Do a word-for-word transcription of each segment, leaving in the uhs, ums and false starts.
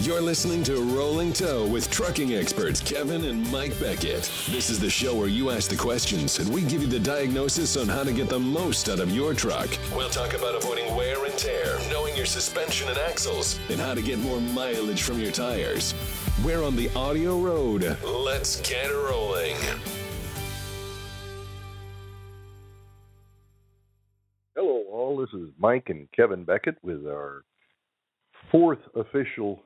You're listening to Rolling Toe with trucking experts Kevin and Mike Beckett. This is the show where you ask the questions and we give you the diagnosis on how to get the most out of your truck. We'll talk about avoiding wear and tear, knowing your suspension and axles, and how to get more mileage from your tires. We're on the Audio Road. Let's get rolling. Hello all, this is Mike and Kevin Beckett with our fourth official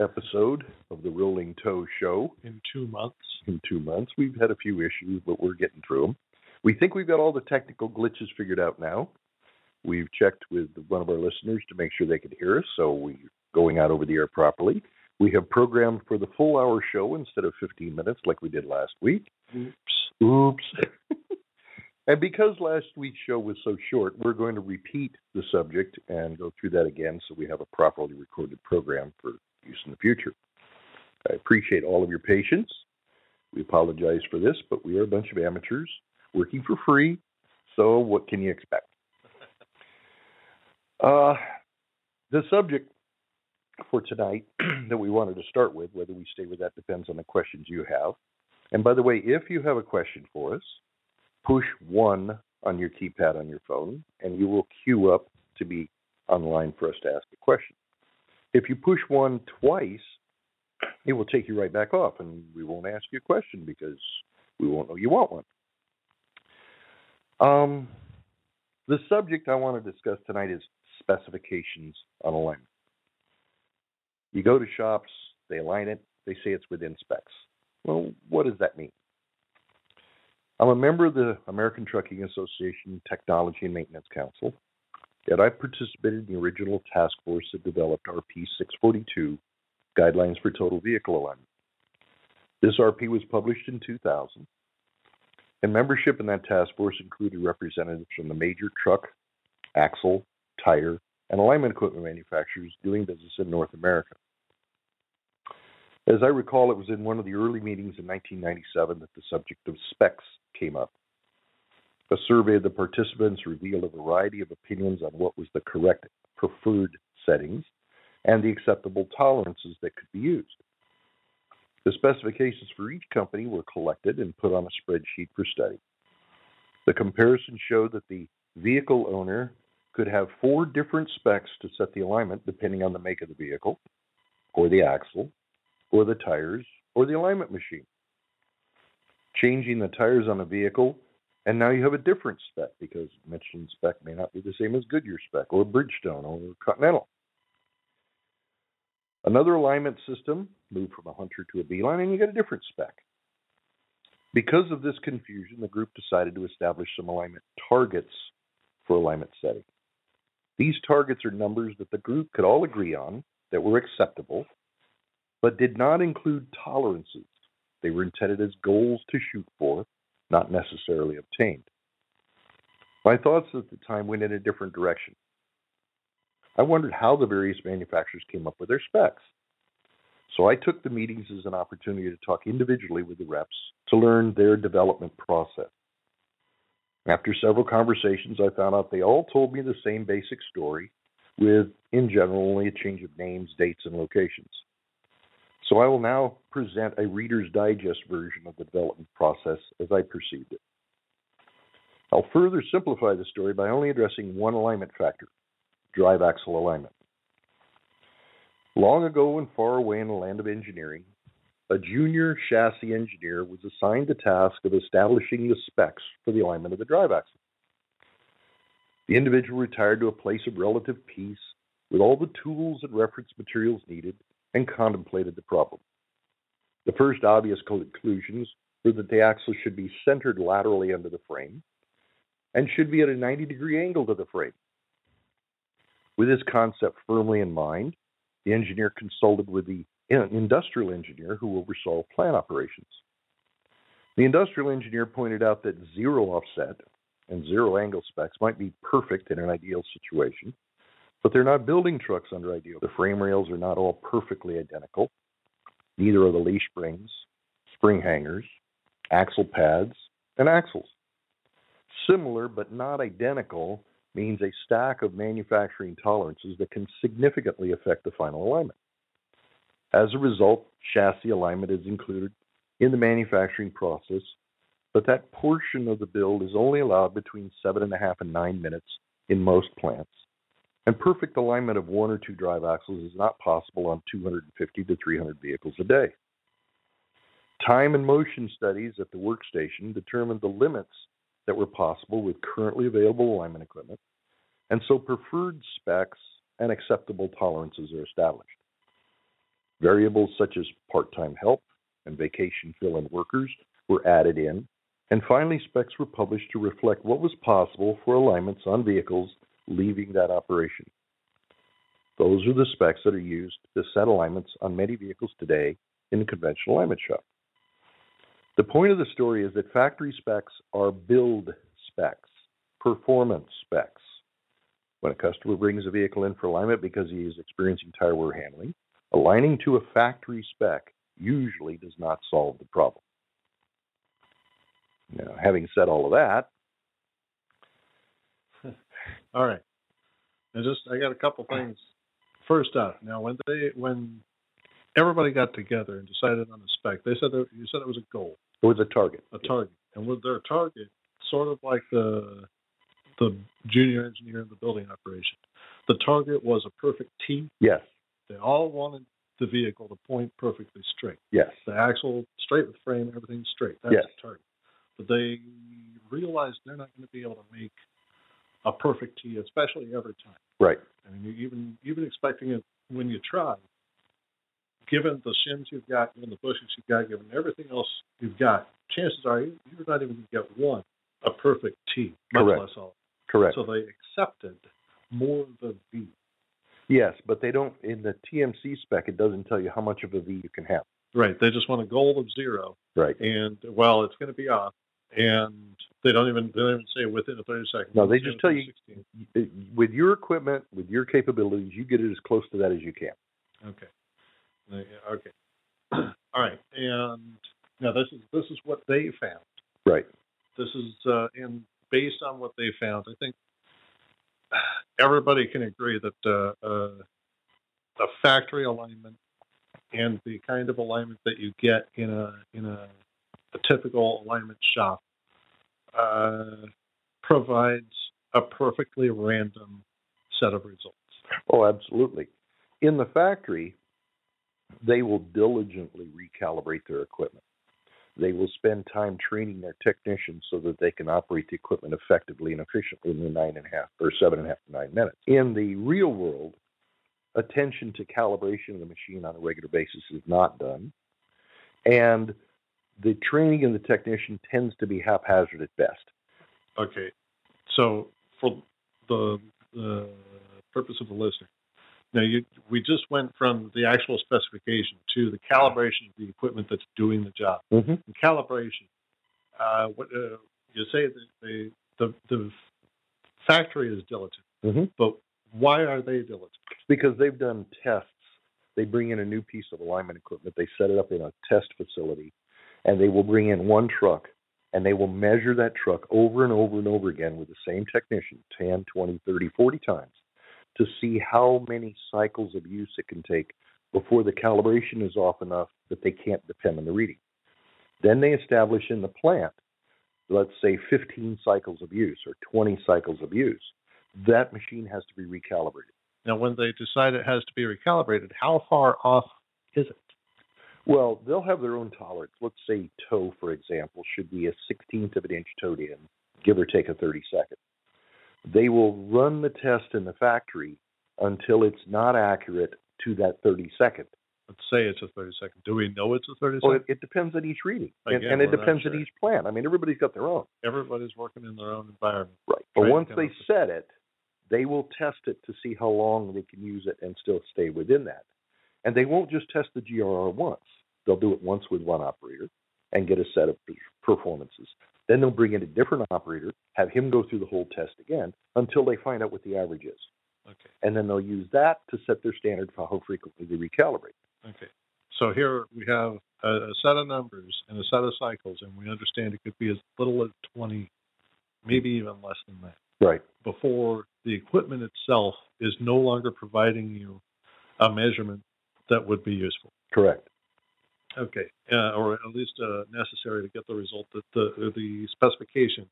episode of the Rolling Toe Show. In two months. In two months. We've had a few issues, but we're getting through them. We think we've got all the technical glitches figured out now. We've checked with one of our listeners to make sure they could hear us, so we're going out over the air properly. We have programmed for the full hour show instead of fifteen minutes like we did last week. Oops. Oops. And because last week's show was so short, we're going to repeat the subject and go through that again so we have a properly recorded program for use in the future. I appreciate all of your patience. We apologize for this, but we are a bunch of amateurs working for free, so what can you expect? Uh, the subject for tonight that we wanted to start with, whether we stay with that depends on the questions you have. And by the way, if you have a question for us, push one on your keypad on your phone, and you will queue up to be online for us to ask a question. If you push one twice, it will take you right back off, and we won't ask you a question because we won't know you want one. Um, the subject I want to discuss tonight is specifications on alignment. You go to shops, they align it, they say it's within specs. Well, what does that mean? I'm a member of the American Trucking Association Technology and Maintenance Council, and I participated in the original task force that developed R P six forty-two, Guidelines for Total Vehicle Alignment. This R P was published in two thousand, and membership in that task force included representatives from the major truck, axle, tire, and alignment equipment manufacturers doing business in North America. As I recall, it was in one of the early meetings in nineteen ninety-seven that the subject of specs came up. A survey of the participants revealed a variety of opinions on what was the correct preferred settings and the acceptable tolerances that could be used. The specifications for each company were collected and put on a spreadsheet for study. The comparison showed that the vehicle owner could have four different specs to set the alignment depending on the make of the vehicle, or the axle, or the tires, or the alignment machine. Changing the tires on a vehicle, and now you have a different spec because Michelin spec may not be the same as Goodyear spec, or Bridgestone, or Continental. Another alignment system, move from a Hunter to a Beeline, and you get a different spec. Because of this confusion, the group decided to establish some alignment targets for alignment setting. These targets are numbers that the group could all agree on that were acceptable, but did not include tolerances. They were intended as goals to shoot for, not necessarily obtained. My thoughts at the time went in a different direction. I wondered how the various manufacturers came up with their specs. So I took the meetings as an opportunity to talk individually with the reps to learn their development process. After several conversations, I found out they all told me the same basic story with, in general, only a change of names, dates, and locations. So I will now present a Reader's Digest version of the development process as I perceived it. I'll further simplify the story by only addressing one alignment factor, drive axle alignment. Long ago and far away in the land of engineering, a junior chassis engineer was assigned the task of establishing the specs for the alignment of the drive axle. The individual retired to a place of relative peace with all the tools and reference materials needed and contemplated the problem. The first obvious conclusions were that the axle should be centered laterally under the frame and should be at a ninety degree angle to the frame. With this concept firmly in mind, the engineer consulted with the industrial engineer who oversaw plant operations. The industrial engineer pointed out that zero offset and zero angle specs might be perfect in an ideal situation, but they're not building trucks under ideal. The frame rails are not all perfectly identical. Neither are the leaf springs, spring hangers, axle pads, and axles. Similar but not identical means a stack of manufacturing tolerances that can significantly affect the final alignment. As a result, chassis alignment is included in the manufacturing process, but that portion of the build is only allowed between seven and a half and nine minutes in most plants. And perfect alignment of one or two drive axles is not possible on two hundred fifty to three hundred vehicles a day. Time and motion studies at the workstation determined the limits that were possible with currently available alignment equipment, and so preferred specs and acceptable tolerances are established. Variables such as part-time help and vacation fill-in workers were added in, and finally specs were published to reflect what was possible for alignments on vehicles leaving that operation. Those are the specs that are used to set alignments on many vehicles today in the conventional alignment shop. The point of the story is that factory specs are build specs, performance specs. When a customer brings a vehicle in for alignment because he is experiencing tire wear handling, aligning to a factory spec usually does not solve the problem. Now, having said all of that, all right. And just I got a couple things. First off, now when they when everybody got together and decided on the spec, they said that, you said it was a goal. It was a target. A target. And with their target, sort of like the the junior engineer in the building operation, the target was a perfect T. Yes. They all wanted the vehicle to point perfectly straight. Yes. The axle straight with frame, everything straight. That's yes. the target. But they realized they're not going to be able to make a perfect T, especially every time. Right. I mean, you even even expecting it when you try, given the shims you've got, given the bushings you've got, given everything else you've got, chances are you, you're not even going to get one, a perfect T, much Correct. less all. Correct. So they accepted more of a V. Yes, but they don't, in the T M C spec, it doesn't tell you how much of a V you can have. Right. They just want a goal of zero. Right. And, well, it's going to be off. And they don't even they don't even say within a thirty second. No, they just tell you, with your equipment, with your capabilities, you get it as close to that as you can. Okay. Okay. All right. And now this is this is what they found. Right. This is uh, and based on what they found, I think everybody can agree that uh, uh, a factory alignment and the kind of alignment that you get in a in a a typical alignment shop uh, provides a perfectly random set of results. Oh, absolutely. In the factory, they will diligently recalibrate their equipment. They will spend time training their technicians so that they can operate the equipment effectively and efficiently in the nine and a half or seven and a half to nine minutes. In the real world, attention to calibration of the machine on a regular basis is not done. And the training and the technician tends to be haphazard at best. Okay. So for the, the purpose of the listener, now you, we just went from the actual specification to the calibration of the equipment that's doing the job. Mm-hmm. And calibration, uh, what, uh, you say that they, the, the factory is diligent, mm-hmm. but why are they diligent? Because they've done tests. They bring in a new piece of alignment equipment. They set it up in a test facility. And they will bring in one truck, and they will measure that truck over and over and over again with the same technician, ten, twenty, thirty, forty times, to see how many cycles of use it can take before the calibration is off enough that they can't depend on the reading. Then they establish in the plant, let's say fifteen cycles of use or twenty cycles of use. That machine has to be recalibrated. Now, when they decide it has to be recalibrated, how far off is it? Well, they'll have their own tolerance. Let's say toe, for example, should be a sixteenth of an inch towed in, give or take a thirty second. They will run the test in the factory until it's not accurate to that thirty second. Let's say it's a thirty second. Do we know it's a thirty second? Well, it, it depends on each reading, Again, and, and it depends sure. on each plant. I mean, everybody's got their own. Everybody's working in their own environment. Right. But once they set it, they will test it to see how long they can use it and still stay within that. And they won't just test the G R R once. They'll do it once with one operator and get a set of performances. Then they'll bring in a different operator, have him go through the whole test again until they find out what the average is. Okay. And then they'll use that to set their standard for how frequently they recalibrate. Okay. So here we have a, a set of numbers and a set of cycles, and we understand it could be as little as twenty, maybe even less than that. Right. Before the equipment itself is no longer providing you a measurement that would be useful. Correct. Okay, uh, or at least uh, necessary to get the result that the the specification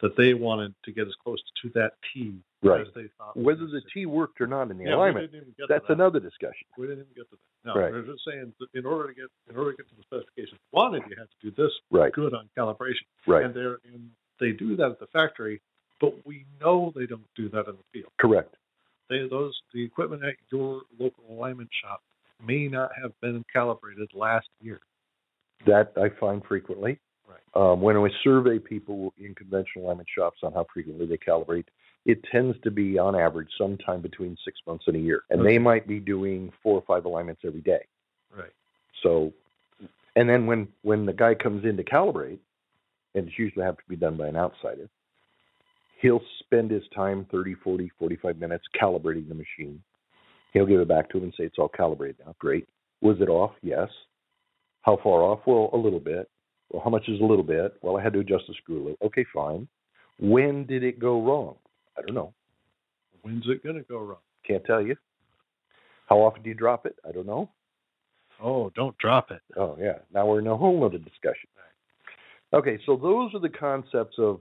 that they wanted to get as close to that T. Right. As they thought. Whether the T worked or not in the yeah, alignment, that's that. another discussion. We didn't even get to that. No, right. They're just saying that in order to get in order to get to the specification wanted, you have to do this right. good on calibration. Right. And they're in, they do that at the factory, but we know they don't do that in the field. Correct. They those the equipment at your local alignment shop may not have been calibrated last year. That I find frequently. Right. Um, when I survey people in conventional alignment shops on how frequently they calibrate, it tends to be, on average, sometime between six months and a year. And okay. they might be doing four or five alignments every day. Right. So, and then when, when the guy comes in to calibrate, and it's usually have to be done by an outsider, he'll spend his time thirty, forty, forty-five minutes calibrating the machine. He'll give it back to him and say, it's all calibrated now. Great. Was it off? Yes. How far off? Well, a little bit. Well, how much is a little bit? Well, I had to adjust the screw a little. Okay, fine. When did it go wrong? I don't know. When's it going to go wrong? Can't tell you. How often do you drop it? I don't know. Oh, don't drop it. Oh, yeah. Now we're in a whole other discussion. Okay, so those are the concepts of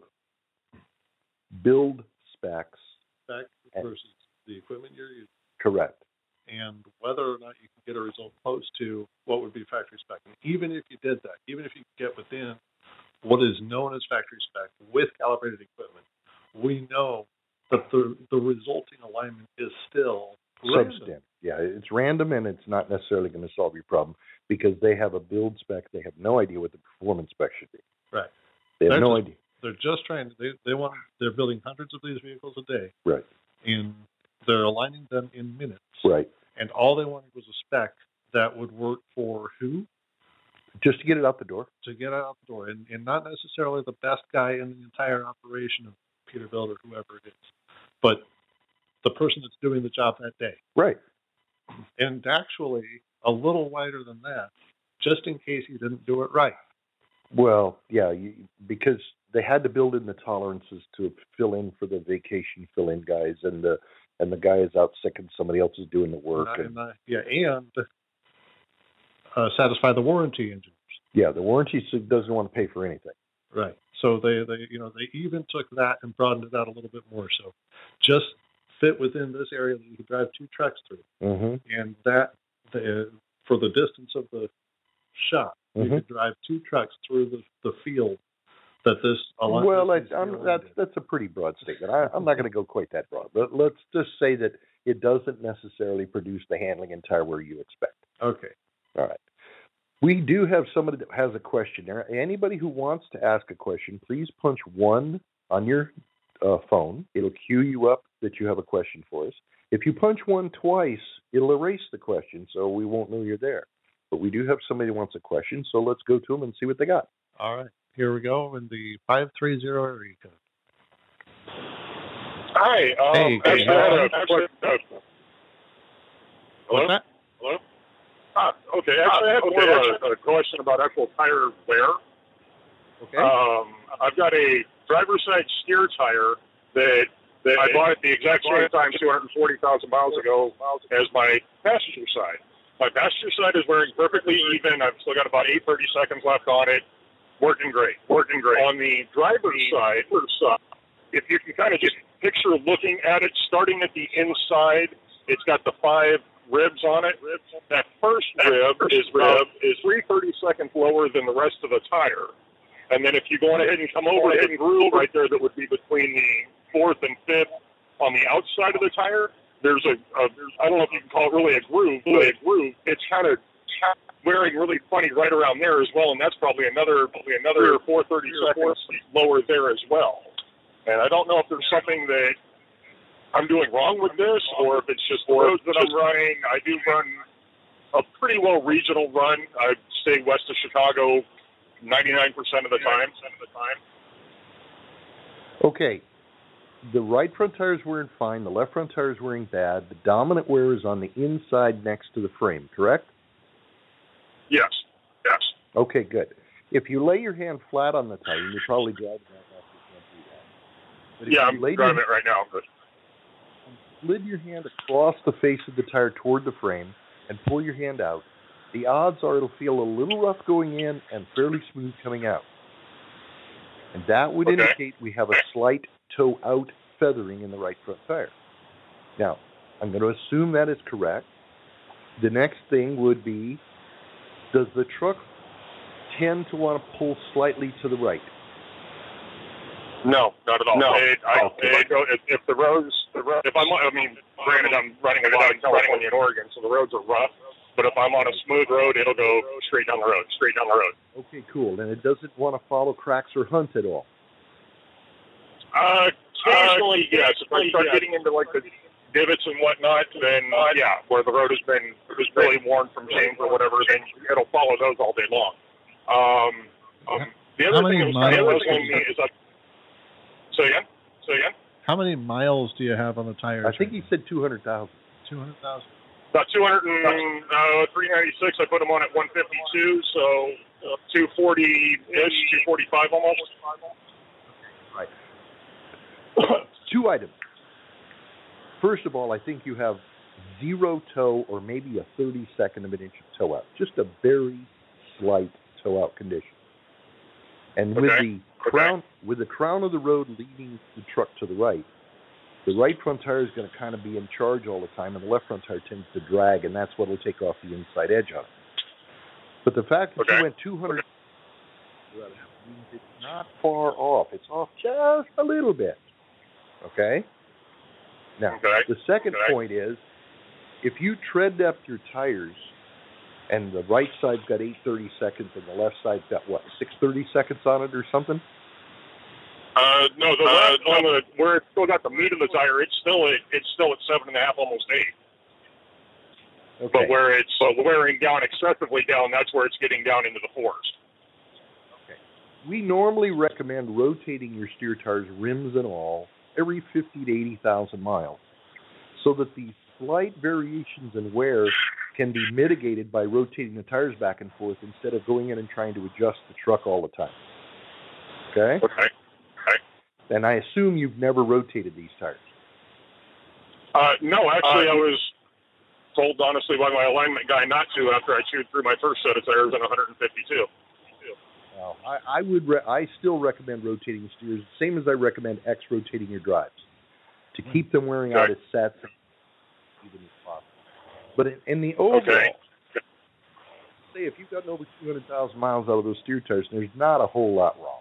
build specs. Spec versus and, the equipment you're using. Correct. And whether or not you can get a result close to what would be factory spec. And even if you did that, even if you get within what is known as factory spec with calibrated equipment, we know that the the resulting alignment is still substandard. Yeah, it's random and it's not necessarily going to solve your problem because they have a build spec. They have no idea what the performance spec should be. Right. They have they're no just, idea. They're just trying to, they, they want, they're building hundreds of these vehicles a day. Right. And they're aligning them in minutes. Right. And all they wanted was a spec that would work for who? Just to get it out the door. To get it out the door. And, and not necessarily the best guy in the entire operation of Peterbilt or whoever it is, but the person that's doing the job that day. Right. And actually, a little wider than that, just in case you didn't do it right. Well, yeah, you, because they had to build in the tolerances to fill in for the vacation fill-in guys and the and the guy is out sick and somebody else is doing the work. And, and, uh, yeah, and uh, satisfy the warranty engineers. Yeah, the warranty doesn't want to pay for anything. Right. So they, they, you know, they even took that and broadened it out a little bit more. So just fit within this area that you can drive two trucks through. Mm-hmm. And that, the, for the distance of the shop, mm-hmm. you could drive two trucks through the, the field that this alignment. Well, I, I'm, that's, that's a pretty broad statement. I, I'm not going to go quite that broad. But let's just say that it doesn't necessarily produce the handling and tire wear you expect. Okay. All right. We do have somebody that has a question there. Anybody who wants to ask a question, please punch one on your uh, phone. It'll cue you up that you have a question for us. If you punch one twice, it'll erase the question, so we won't know you're there. But we do have somebody that wants a question, so let's go to them and see what they got. All right. Here we go in the five three zero area code. Hi. Um, hey. Actually, hey. I had a question. Hello? That? Hello? Ah, okay, actually, I had more okay. of a, a question about actual tire wear. Okay. Um, I've got a driver's side steer tire that, that I bought at the exact same time two hundred forty thousand miles ago as my passenger side. My passenger side is wearing perfectly even. I've still got about eight thirty seconds left on it. Working great. Working great. On the driver's side, if you can kind of just picture looking at it, starting at the inside, it's got the five ribs on it. That first rib is rib is three thirty seconds lower than the rest of the tire. And then if you go on ahead and come over and groove right there, that would be between the fourth and fifth on the outside of the tire. There's a, a there's, I don't know if you can call it really a groove, but a groove. It's kind of wearing really funny right around there as well, and that's probably another probably another four thirty seconds lower there as well. And I don't know if there's something that I'm doing wrong with this, or if it's just the roads that I'm running. I do run a pretty low regional run. I stay west of Chicago ninety-nine percent of the time. Okay. The right front tire is wearing fine. The left front tire is wearing bad. The dominant wear is on the inside next to the frame, correct? Yes. Yes. Okay, good. If you lay your hand flat on the tire, you're probably driving that. But yeah, I'm driving your, it right now. But slid your hand across the face of the tire toward the frame and pull your hand out, the odds are it'll feel a little rough going in and fairly smooth coming out. And that would okay. indicate we have a slight toe-out feathering in the right front tire. Now, I'm going to assume that is correct. The next thing would be, does the truck tend to want to pull slightly to the right? No, not at all. No. It, I, oh, okay. it, if, if the roads, the road, if I'm, I mean, granted, I'm running a lot in California and Oregon, so the roads are rough. But if I'm on a smooth road, it'll go straight down the road, straight down the road. Okay, cool. And it doesn't want to follow cracks or hunt at all? Uh, occasionally, uh, yes. If I start yeah. getting into, like, the divots and whatnot, then, uh, yeah, where the road has been really worn from change or whatever, then it'll follow those all day long. Um, um, the other How thing that was kind of interesting is, like, so yeah, so yeah. How many miles do you have on the tires? I think he said two hundred thousand. two hundred thousand. About two hundred, uh, three ninety-six. I put them on at one fifty-two, so two forty-ish, two forty-five almost. Right. Two items. First of all, I think you have zero toe or maybe a thirty-second of an inch of toe out. Just a very slight toe out condition. And okay. with the crown, okay. with the crown of the road leading the truck to the right, the right front tire is going to kind of be in charge all the time, and the left front tire tends to drag, and that's what will take off the inside edge on it. But the fact that okay. you went two hundred okay. means it's not far off. It's off just a little bit. Okay? Now, okay. the second okay. point is, if you tread up your tires, and the right side's got eight thirty seconds, and the left side's got, what, six thirty seconds on it or something? Uh, no, the left, uh, on the, where it's still got the meat of the tire, it's still at, it's still at seven and a half, almost eight. Okay. But where it's uh, wearing down excessively down, that's where it's getting down into the forest. Okay. We normally recommend rotating your steer tires, rims and all, every fifty to eighty thousand miles, so that the slight variations in wear can be mitigated by rotating the tires back and forth instead of going in and trying to adjust the truck all the time. Okay? Okay. Okay. And I assume you've never rotated these tires. Uh, no, actually, uh, I was told, honestly, by my alignment guy not to after I chewed through my first set of tires in one fifty-two. Well, I, I, would re I still recommend rotating the steers, same as I recommend X-rotating your drives, to keep them wearing okay. out as sets, even if possible. But in the overall, okay. say if you've gotten over two hundred thousand miles out of those steer tires, there's not a whole lot wrong.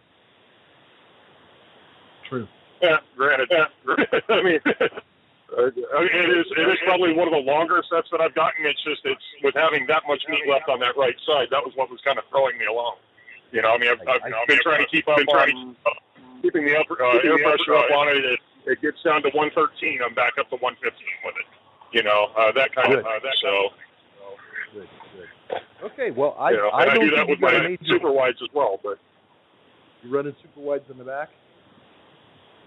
True. Yeah, granted. Yeah, granted. I mean, it is it is probably one of the longer sets that I've gotten. It's just it's with having that much meat left on that right side, that was what was kind of throwing me along. You know, I mean, I've, I've, I, I've been trying to keep up been on, on keeping the upper, uh, keeping air pressure up on it. It, it gets down to one thirteen. I'm back up to one fifteen with it. You know, uh, that kind good. of, uh, that so. Good, good. Okay, well, I, you know, I, I don't do that with my super wides as well, but. You running super wides in the back?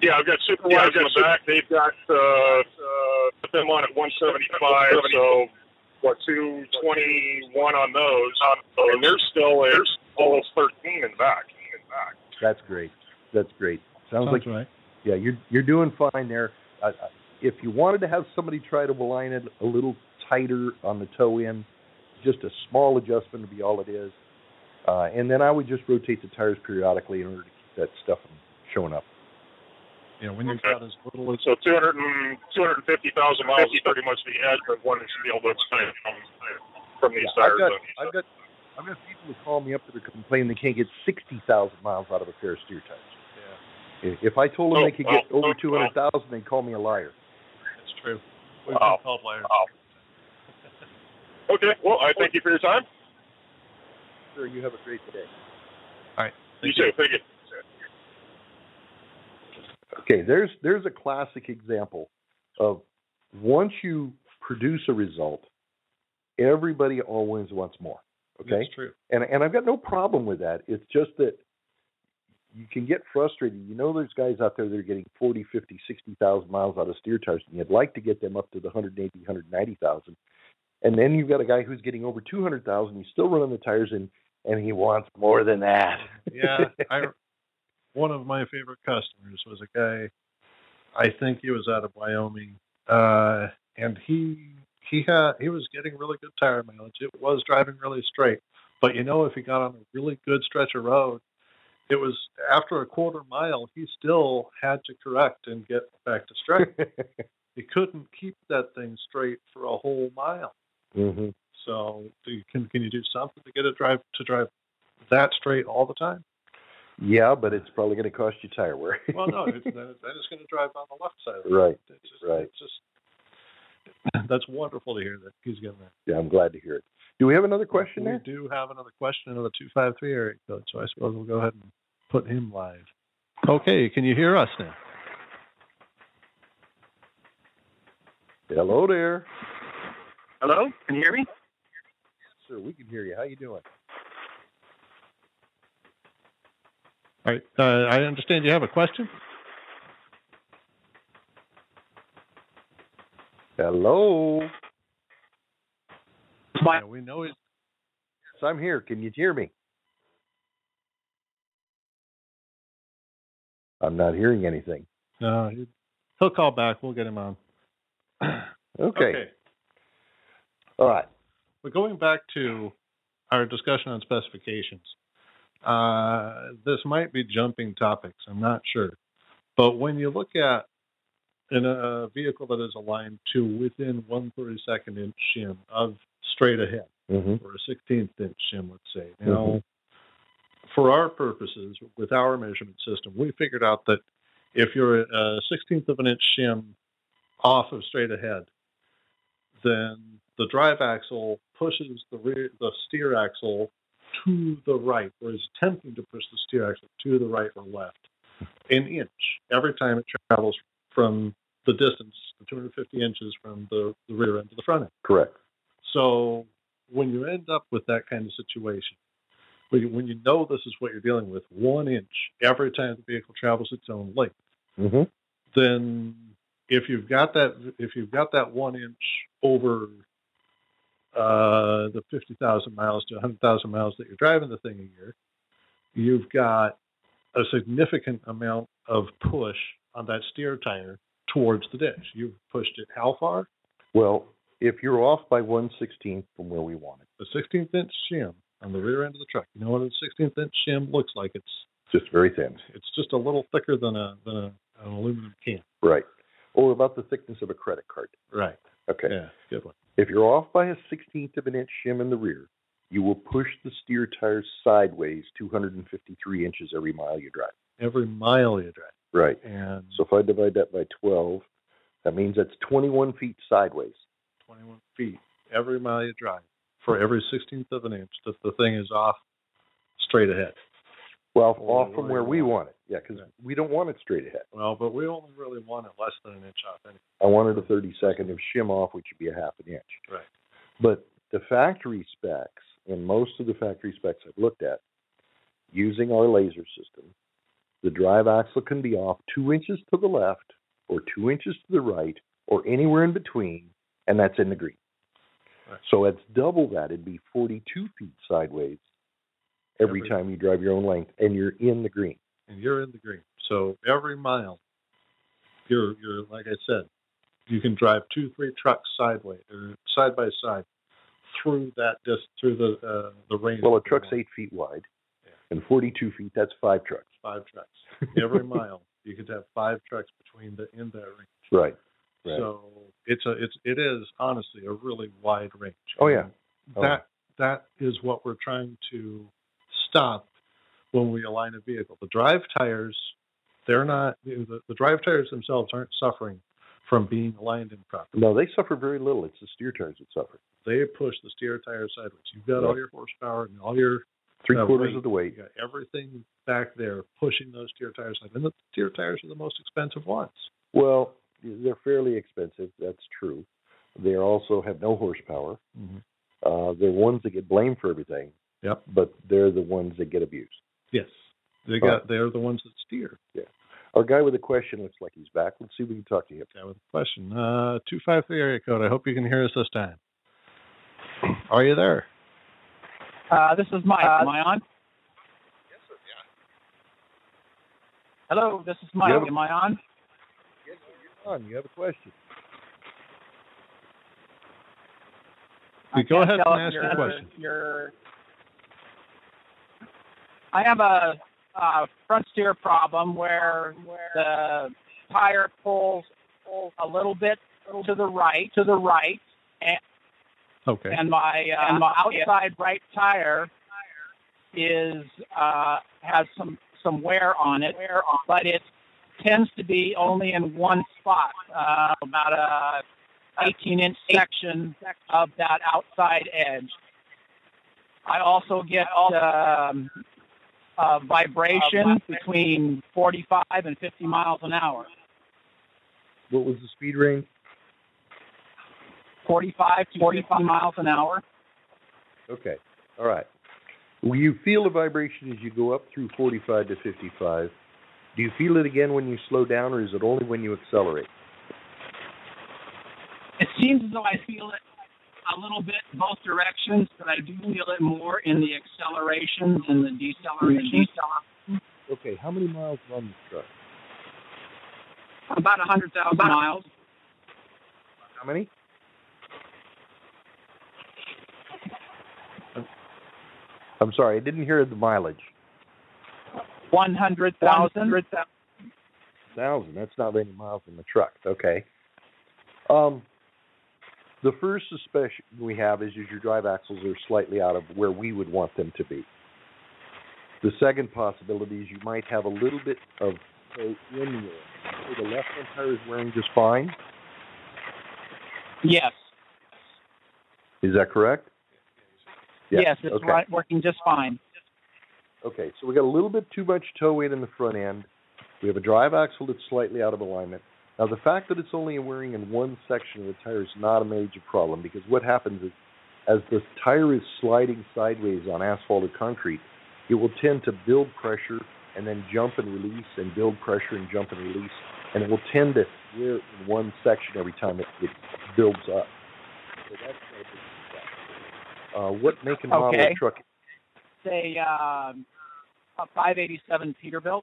Yeah, I've got super wides yeah, in the back. They've got, uh, uh, them on at one seventy-five, so what, two twenty-one on those. And they're still, they're almost thirteen in the back. In the back. That's great. That's great. Sounds, Sounds like, right. yeah, you're, you're doing fine there. I, I, If you wanted to have somebody try to align it a little tighter on the toe in, just a small adjustment would be all it is. Uh, and then I would just rotate the tires periodically in order to keep that stuff from showing up. Yeah, when you've okay. got as little as... So two hundred fifty thousand miles is pretty much the edge of what it should be able to explain from these yeah, tires. I've got, I've, got, I've got people who call me up that are complaining they can't get sixty thousand miles out of a pair of steer tires. Yeah. If I told them oh, they could oh, get oh, over two hundred thousand, oh. they'd call me a liar. True. We've oh. been called later. Oh. Okay. Well, I thank you for your time. Sure. You have a great day. All right. Thank you, you too. Thank you. Okay. There's there's a classic example of once you produce a result, everybody always wants more. Okay. That's true. And and I've got no problem with that. It's just that you can get frustrated. You know there's guys out there that are getting forty, fifty, sixty thousand miles out of steer tires, and you'd like to get them up to the one eighty, one ninety thousand. And then you've got a guy who's getting over two hundred thousand. He's still running the tires, and, and he wants more than that. Yeah. I, one of my favorite customers was a guy, I think he was out of Wyoming, uh, and he he had he was getting really good tire mileage. It was driving really straight. But, you know, if he got on a really good stretch of road, it was after a quarter mile, he still had to correct and get back to straight. He couldn't keep that thing straight for a whole mile. Mm-hmm. So can can you do something to get it drive to drive that straight all the time? Yeah, but it's probably going to cost you tire wear. Well, no, it's, then it's going to drive on the left side of the right. It's just, right. It's just, that's wonderful to hear that he's getting there. Yeah, I'm glad to hear it. Do we have another question we there? We do have another question, another two five three area code, so I suppose we'll go ahead and put him live. Okay, can you hear us now? Hello there. Hello, can you hear me? Yes, sir, we can hear you. How you doing? All right, uh, I understand you have a question. Hello. Yeah, we know it. Yes, I'm here. Can you hear me? I'm not hearing anything. No, he'll call back. We'll get him on. Okay. Okay. All right. But going back to our discussion on specifications, uh, this might be jumping topics. I'm not sure. But when you look at in a vehicle that is aligned to within one thirty-second inch shim of straight ahead, mm-hmm. or a sixteenth inch shim, let's say. Now, mm-hmm. for our purposes, with our measurement system, we figured out that if you're a sixteenth of an inch shim off of straight ahead, then the drive axle pushes the rear, the steer axle to the right, or is attempting to push the steer axle to the right or left an inch every time it travels from the distance, the two hundred fifty inches from the, the rear end to the front end. Correct. So when you end up with that kind of situation, when you, when you know this is what you're dealing with, one inch every time the vehicle travels its own length, mm-hmm. then if you've got that, if you've got that one inch over uh, the fifty thousand miles to one hundred thousand miles that you're driving the thing a year, you've got a significant amount of push on that steer tire towards the ditch. You've pushed it how far? Well, if you're off by one sixteenth from where we want it. The sixteenth inch shim on the rear end of the truck. You know what a sixteenth inch shim looks like? It's just very thin. It's just a little thicker than a than a, an aluminum can. Right. Or about the thickness of a credit card. Right. Okay. Yeah, good one. If you're off by a sixteenth of an inch shim in the rear, you will push the steer tire sideways two hundred fifty-three inches every mile you drive. Every mile you drive. Right. And so if I divide that by twelve, that means that's twenty-one feet sideways. twenty-one feet every mile you drive for every sixteenth of an inch that the thing is off straight ahead. Well, or off from where we want it. Yeah, because right. we don't want it straight ahead. Well, but we only really want it less than an inch off anyway. I wanted a thirty-second of shim off, which would be a half an inch. Right. But the factory specs, and most of the factory specs I've looked at, using our laser system, the drive axle can be off two inches to the left or two inches to the right or anywhere in between, and that's in the green. Right. So it's double that. It'd be forty-two feet sideways every, every time you drive your own length, and you're in the green. And you're in the green. So every mile, you're, you're like I said, you can drive two, three trucks sideways or side by side through that dis- through the uh, the range. Well, a truck's eight feet wide, yeah. and forty-two feet. That's five trucks. Five trucks every mile. You could have five trucks between the in that range. Right. Right. So it's a it's it is honestly a really wide range. Oh yeah, oh. that that is what we're trying to stop when we align a vehicle. The drive tires, they're not the, the drive tires themselves aren't suffering from being aligned improperly. No, they suffer very little. It's the steer tires that suffer. They push the steer tire sideways. You've got right. all your horsepower and all your three uh, quarters weight. Of the weight. You got everything back there pushing those steer tires sideways. And the steer tires are the most expensive ones. Well. They're fairly expensive, that's true. They also have no horsepower. Mm-hmm. Uh, they're ones that get blamed for everything, yep. but they're the ones that get abused. Yes, they got, uh, they're the ones that steer. Yeah. Our guy with a question looks like he's back. Let's see if we can talk to him. Guy with a question. Uh, two five three area code. I hope you can hear us this time. Are you there? Uh, this is Mike. Uh, Am I on? Yes, sir. Yeah. Hello, this is Mike. Yep. Am I on? You have a question. I Go ahead and ask your, your question. Your, I have a, a front steer problem where, where the tire pulls a little bit to the right, to the right, and, okay. and my uh, and my outside right tire is uh, has some some wear on it, wear on, but it tends to be only in one spot, uh, about a eighteen inch section of that outside edge. I also get um, a vibration between forty-five and fifty miles an hour. What was the speed range? forty-five to forty-five miles an hour. Okay. All right. Well, you feel the vibration as you go up through forty-five to fifty-five. Do you feel it again when you slow down, or is it only when you accelerate? It seems as though I feel it a little bit both directions, but I do feel it more in the accelerations and the deceleration. Okay, how many miles run this truck? About one hundred thousand miles. How many? I'm sorry, I didn't hear the mileage. one hundred thousand. one hundred thousand, that's not many miles in the truck. Okay. Um, the first suspicion we have is, is your drive axles are slightly out of where we would want them to be. The second possibility is you might have a little bit of in your, so the left front tire is wearing just fine? Yes. Is that correct? Yes, yes it's okay. Working just fine. Okay, so we got a little bit too much toe weight in the front end. We have a drive axle that's slightly out of alignment. Now, the fact that it's only wearing in one section of the tire is not a major problem, because what happens is as the tire is sliding sideways on asphalt or concrete, it will tend to build pressure and then jump and release and build pressure and jump and release, and it will tend to wear in one section every time it, it builds up. So that's uh, what make and model okay. truck? Say uh, a five eighty-seven Peterbilt.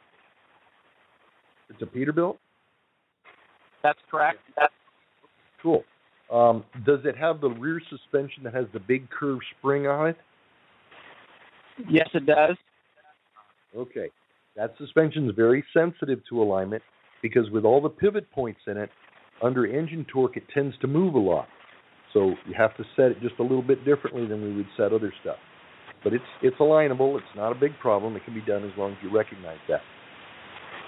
It's a Peterbilt? That's correct. That's cool. Um, does it have the rear suspension that has the big curved spring on it? Yes, it does. Okay. That suspension is very sensitive to alignment because with all the pivot points in it, under engine torque, it tends to move a lot. So you have to set it just a little bit differently than we would set other stuff. But it's it's alignable. It's not a big problem. It can be done as long as you recognize that.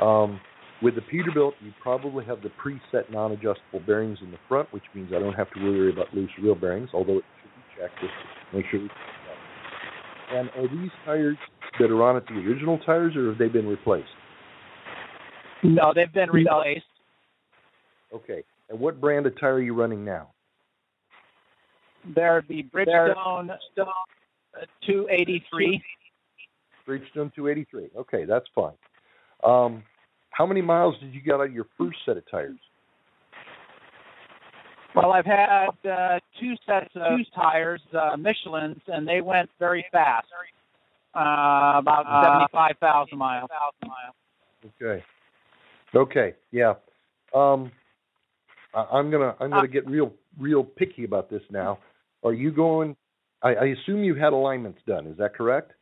Um, With the Peterbilt, you probably have the preset non-adjustable bearings in the front, which means I don't have to worry about loose wheel bearings, although it should be checked just to make sure we check that. And are these tires that are on it the original tires, or have they been replaced? No, they've been replaced. Okay. And what brand of tire are you running now? There'd be Bridgestone two eighty-three. Bridgestone two eighty-three. Okay, that's fine. Um... How many miles did you get out of your first set of tires? Well, I've had uh, two sets of tires, uh, Michelins, and they went very fast, uh, about uh, seventy-five thousand miles. Okay. Okay. Yeah. Um, I, I'm gonna I'm gonna uh, get real real picky about this now. Are you going? I, I assume you had alignments done. Is that correct?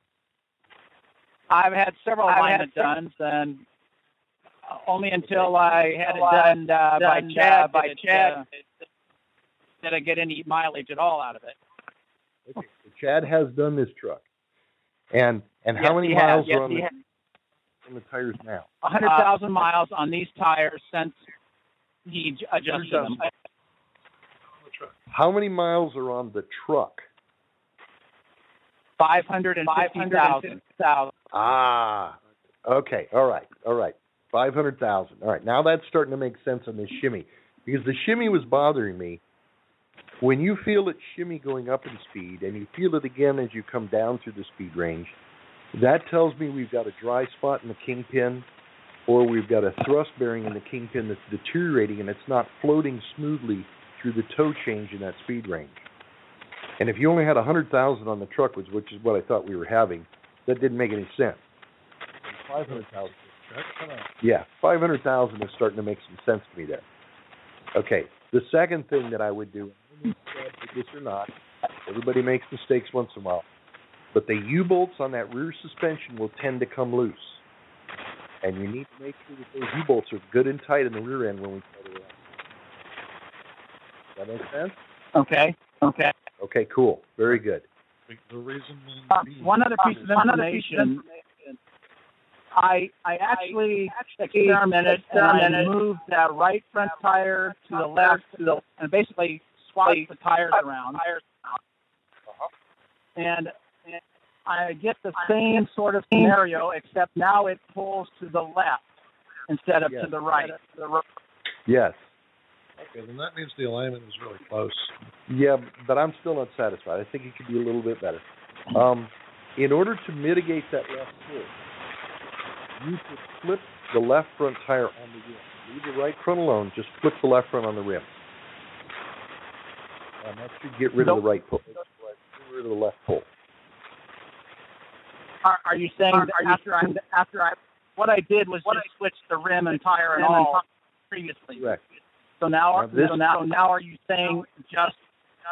I've had several alignment done, and only until I had it done uh, by Chad, uh, by Chad, uh, did I get any mileage at all out of it. Okay, so Chad has done this truck, and and yes, how many miles yes, are on the, on the tires now? A hundred thousand uh, miles on these tires since he adjusted them. How many miles are on the truck? Five hundred and fifty thousand. Ah, okay, all right, all right. five hundred thousand. All right, now that's starting to make sense on this shimmy, because the shimmy was bothering me. When you feel it shimmy going up in speed and you feel it again as you come down through the speed range, that tells me we've got a dry spot in the kingpin, or we've got a thrust bearing in the kingpin that's deteriorating and it's not floating smoothly through the toe change in that speed range. And if you only had one hundred thousand on the truck, which is what I thought we were having, that didn't make any sense. five hundred thousand. Yeah, five hundred thousand is starting to make some sense to me there. Okay, the second thing that I would do, this or not, Everybody makes mistakes once in a while. But the U-bolts on that rear suspension will tend to come loose. And you need to make sure that those U-bolts are good and tight in the rear end when we cut it out. Does that make sense? Okay. Okay. Okay, cool. Very good. The reason uh, one other piece of information. I, I actually experimented, and I moved that right front tire to the left to the, and basically swapped the tires around. And I get the same sort of scenario, except now it pulls to the left instead of yes. to the right. Yes. Okay, then that means the alignment is really close. Yeah, but I'm still not satisfied. I think it could be a little bit better. Um, in order to mitigate that left pull, you could flip the left front tire on the rim. Leave the right front alone. Just flip the left front on the rim. And that should get rid nope. of the right pull. Get rid of the left pull. Are, are you saying are, that are after, you, I, after I, what I did was what I switched the rim and tire and all previously? Correct. So now, now, this, so now, now are you saying just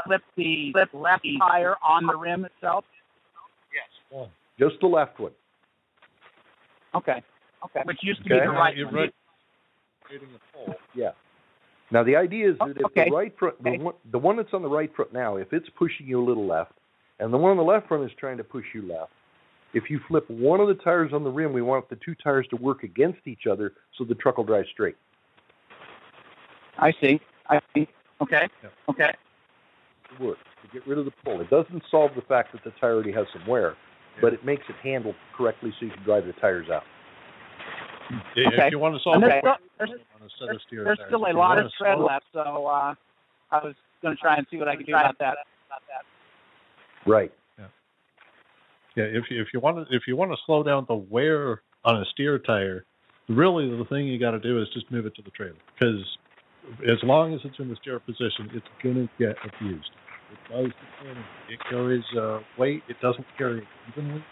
flip the flip left tire on the rim itself? Yes. Just the left one. Okay. Okay. Which used to okay. be the right yeah, one. Right. Yeah. Now the idea is that if okay. the right front, okay. the, one, the one that's on the right front now, if it's pushing you a little left, and the one on the left front is trying to push you left, if you flip one of the tires on the rim, we want the two tires to work against each other so the truck will drive straight. I see. I see. Okay. Yeah. Okay. It works to get rid of the pull. It doesn't solve the fact that the tire already has some wear, yeah. but it makes it handle correctly so you can drive the tires out. Yeah, okay. If you want to solve that, there's, there's, there's, there's still a lot of tread left, so uh, I was going to try and see what I could do about that. About that. Right. Yeah. Yeah. If you, if you want to if you want to slow down the wear on a steer tire, really the thing you got to do is just move it to the trailer, because as long as it's in the steer position, it's going to get abused. It carries, it carries uh, weight. It doesn't carry evenly.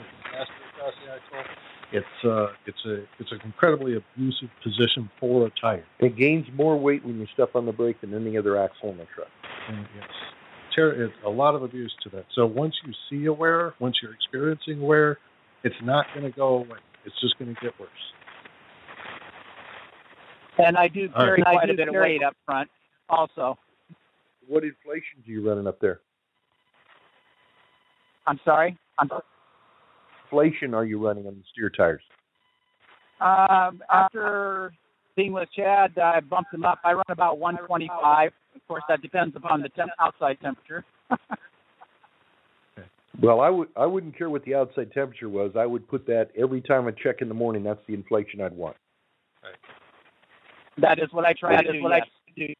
It's across the axle. It's uh, it's a it's an incredibly abusive position for a tire. It gains more weight when you step on the brake than any other axle in the truck. And it's, ter- it's a lot of abuse to that. So once you see a wear, once you're experiencing wear, it's not going to go away. It's just going to get worse. And I do carry right. quite do a bit of weight up front also. What inflation do you running up there? I'm sorry? I'm sorry. Inflation are you running on the steer tires? Um, after being with Chad, I bumped them up. I run about one twenty-five. Of course, that depends upon the temp- outside temperature. Well, I, w- I wouldn't care what the outside temperature was. I would put that every time I check in the morning. That's the inflation I'd want. Right. That is what I try to do. What yes. I do.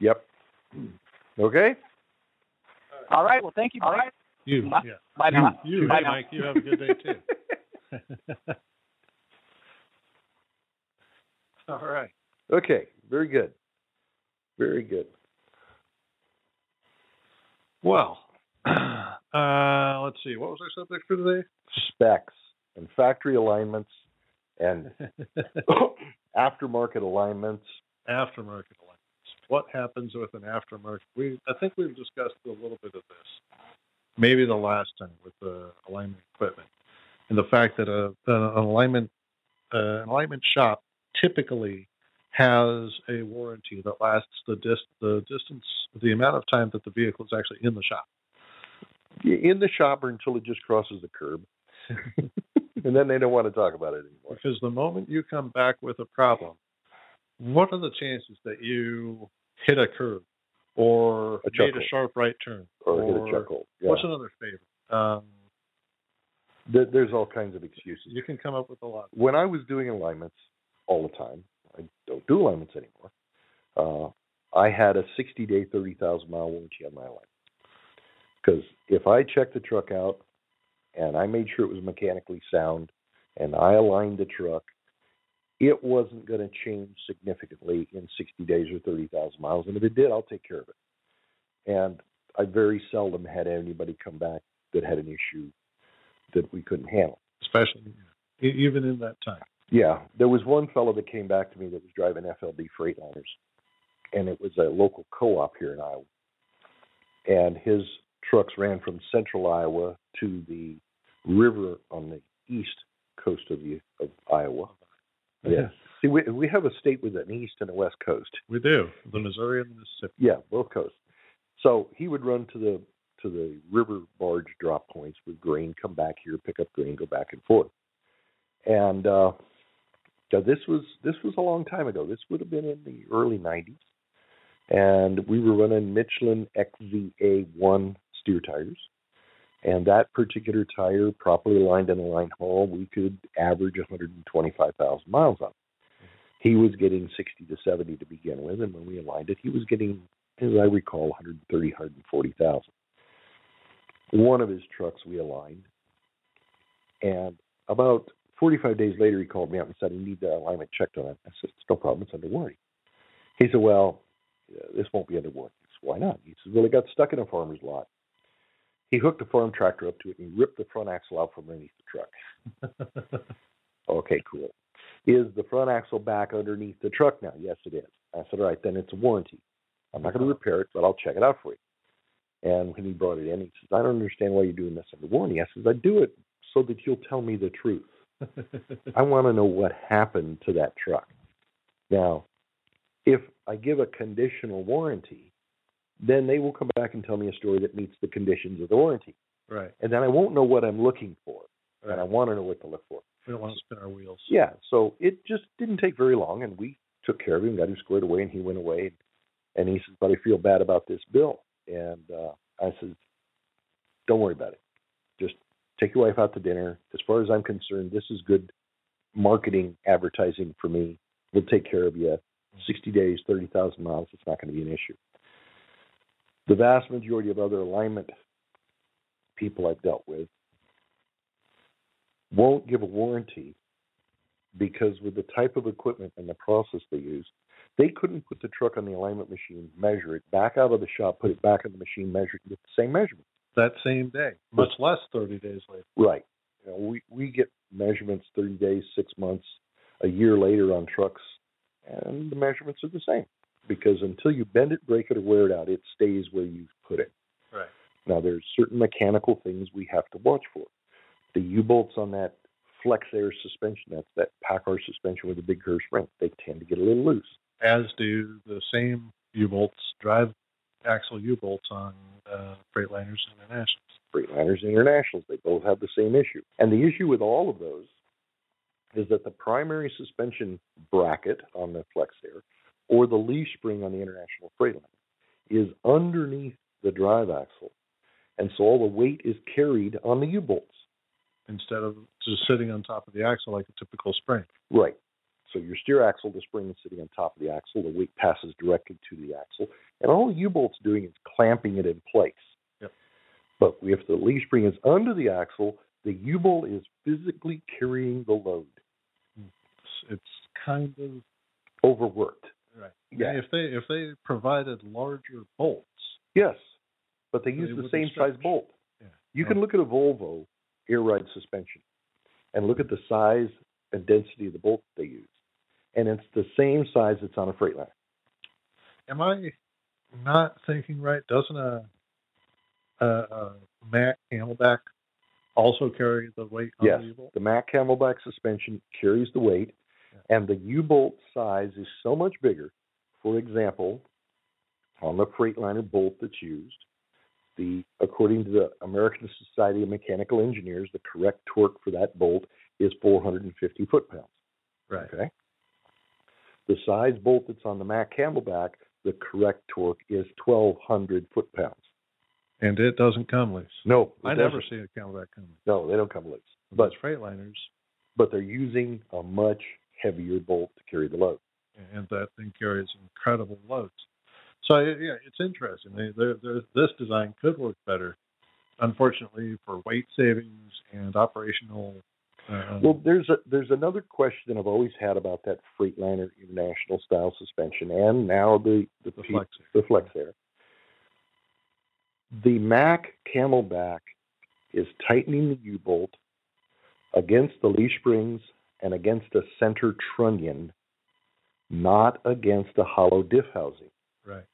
Yep. Okay. All right. Well, thank you, Mike. All right. You. Bye. Yeah. Bye you, now. You. Bye hey, now. Mike, you have a good day, too. All right. Okay. Very good. Very good. Well, uh, let's see. What was our subject for today? Specs and factory alignments and... Aftermarket alignments. Aftermarket alignments. What happens with an aftermarket? We, I think we've discussed a little bit of this, maybe the last time, with the alignment equipment and the fact that a, an alignment uh, an alignment shop typically has a warranty that lasts the dis, the distance, the amount of time that the vehicle is actually in the shop. In the shop, or until it just crosses the curb. And then they don't want to talk about it anymore. Because the moment you come back with a problem, what are the chances that you hit a curve or a made a sharp right turn? Or, or hit a chuckle. Yeah. What's another favorite? Um, there, there's all kinds of excuses. You can come up with a lot. When I was doing alignments all the time, I don't do alignments anymore, uh, I had a sixty-day, thirty thousand mile warranty on my alignment. Because if I checked the truck out, and I made sure it was mechanically sound, and I aligned the truck, it wasn't going to change significantly in sixty days or thirty thousand miles. And if it did, I'll take care of it. And I very seldom had anybody come back that had an issue that we couldn't handle. Especially even in that time. Yeah. There was one fellow that came back to me that was driving F L D Freightliners, and it was a local co-op here in Iowa. And his trucks ran from central Iowa to the river on the east coast of the, of Iowa. Yeah. See, we we have a state with an east and a west coast. We do. The Missouri and the Mississippi. Yeah, both coasts. So he would run to the to the river barge drop points with grain, come back here, pick up grain, go back and forth. And uh, this was this was a long time ago. This would have been in the early nineties, and we were running Michelin X Z A one steer tires. And that particular tire, properly lined in a line haul, we could average one hundred twenty-five thousand miles on. He was getting sixty to seventy to begin with, and when we aligned it, he was getting, as I recall, one hundred thirty, one hundred forty thousand. One of his trucks we aligned, and about forty-five days later, he called me up and said, I need the alignment checked on it. I said, it's no problem, it's under warranty. He said, well, this won't be under warranty. I said, why not? He said, well, it got stuck in a farmer's lot. He hooked a farm tractor up to it and ripped the front axle out from underneath the truck. Okay, cool. Is the front axle back underneath the truck now? Yes, it is. I said, all right, then it's a warranty. I'm not going to repair it, but I'll check it out for you. And when he brought it in, he says, I don't understand why you're doing this under warranty. I says, I do it so that you'll tell me the truth. I want to know what happened to that truck. Now, if I give a conditional warranty, then they will come back and tell me a story that meets the conditions of the warranty. Right. And then I won't know what I'm looking for. Right. And I want to know what to look for. We don't want to spin our wheels. Yeah. So it just didn't take very long, and we took care of him, got him squared away, and he went away. And he says, but I feel bad about this bill. And uh, I said, don't worry about it. Just take your wife out to dinner. As far as I'm concerned, this is good marketing advertising for me. We'll take care of you. sixty days, thirty thousand miles, it's not going to be an issue. The vast majority of other alignment people I've dealt with won't give a warranty because with the type of equipment and the process they use, they couldn't put the truck on the alignment machine, measure it, back out of the shop, put it back on the machine, measure it, get the same measurement. That same day, much less thirty days later. Right. You know, we, we get measurements thirty days, six months, a year later on trucks, and the measurements are the same. Because until you bend it, break it, or wear it out, it stays where you put it. Right. Now, there's certain mechanical things we have to watch for. The U-bolts on that Flexair suspension, that's that Packard suspension with a big curved spring, they tend to get a little loose. As do the same U-bolts, drive axle U-bolts on uh, Freightliners and Internationals. Freightliners and Internationals, they both have the same issue. And the issue with all of those is that the primary suspension bracket on the Flexair or the leaf spring on the International Freightliner is underneath the drive axle. And so all the weight is carried on the U-bolts. Instead of just sitting on top of the axle like a typical spring. Right. So your steer axle, the spring is sitting on top of the axle. The weight passes directly to the axle. And all the U-bolt's doing is clamping it in place. Yep. But if the leaf spring is under the axle, the U-bolt is physically carrying the load. It's, it's kind of overworked. Right. Yeah. If they if they provided larger bolts. Yes, but they use the same size bolt. Yeah. You can look at a Volvo air ride suspension and look at the size and density of the bolt they use, and it's the same size that's on a Freightliner. Am I not thinking right? Doesn't a, a, a Mack Camelback also carry the weight on yes, the U-bolt? Yes, the Mack Camelback suspension carries the weight. And the U-bolt size is so much bigger. For example, on the Freightliner bolt that's used, the according to the American Society of Mechanical Engineers, the correct torque for that bolt is four hundred fifty foot-pounds. Right. Okay. The size bolt that's on the Mack Camelback, the correct torque is twelve hundred foot-pounds. And it doesn't come loose. No. I doesn't. Never see a Camelback come loose. No, they don't come loose. But Freightliners. But they're using a much heavier bolt to carry the load, and that thing carries incredible loads. So yeah, it's interesting. They're, they're, this design could work better, unfortunately, for weight savings and operational. Uh, well, there's a, there's another question I've always had about that Freightliner International style suspension, and now the the, the, Flexair. the Flexair. The Mack Camelback is tightening the U-bolt against the leaf springs and against a center trunnion, not against a hollow diff housing. Right.